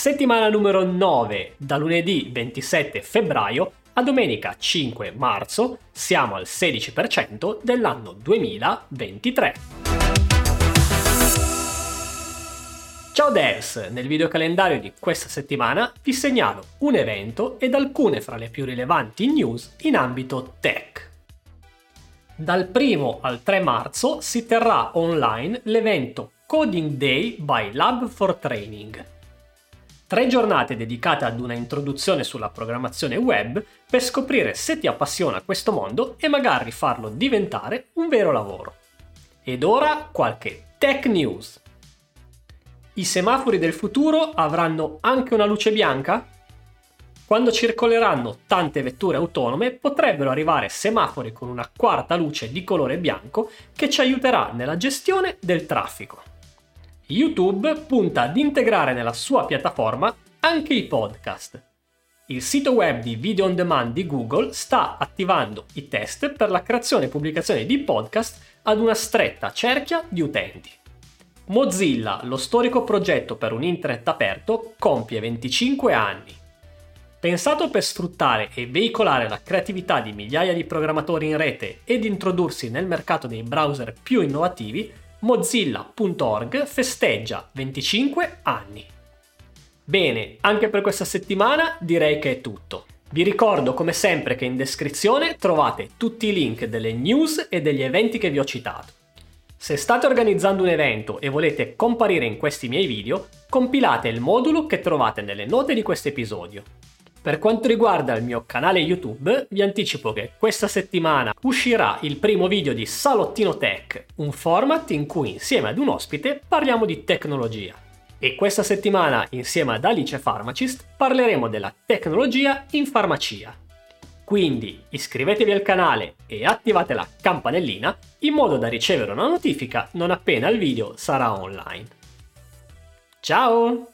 Settimana numero 9, da lunedì 27 febbraio a domenica 5 marzo, siamo al 16% dell'anno 2023. Ciao Devs! Nel video calendario di questa settimana vi segnalo un evento ed alcune fra le più rilevanti news in ambito tech. Dal 1 al 3 marzo si terrà online l'evento Coding Day by Lab for Training. 3 giornate dedicate ad una introduzione sulla programmazione web per scoprire se ti appassiona questo mondo e magari farlo diventare un vero lavoro. Ed ora qualche tech news. I semafori del futuro avranno anche una luce bianca? Quando circoleranno tante vetture autonome potrebbero arrivare semafori con una quarta luce di colore bianco che ci aiuterà nella gestione del traffico. YouTube punta ad integrare nella sua piattaforma anche i podcast. Il sito web di video on demand di Google sta attivando i test per la creazione e pubblicazione di podcast ad una stretta cerchia di utenti. Mozilla, lo storico progetto per un internet aperto, compie 25 anni. Pensato per sfruttare e veicolare la creatività di migliaia di programmatori in rete ed introdursi nel mercato dei browser più innovativi, Mozilla.org festeggia 25 anni. Bene, anche per questa settimana direi che è tutto. Vi ricordo come sempre che in descrizione trovate tutti i link delle news e degli eventi che vi ho citato. Se state organizzando un evento e volete comparire in questi miei video, compilate il modulo che trovate nelle note di questo episodio. Per quanto riguarda il mio canale YouTube, vi anticipo che questa settimana uscirà il primo video di Salottino Tech, un format in cui insieme ad un ospite parliamo di tecnologia. E questa settimana, insieme ad Alice Pharmacist, parleremo della tecnologia in farmacia. Quindi iscrivetevi al canale e attivate la campanellina in modo da ricevere una notifica non appena il video sarà online. Ciao!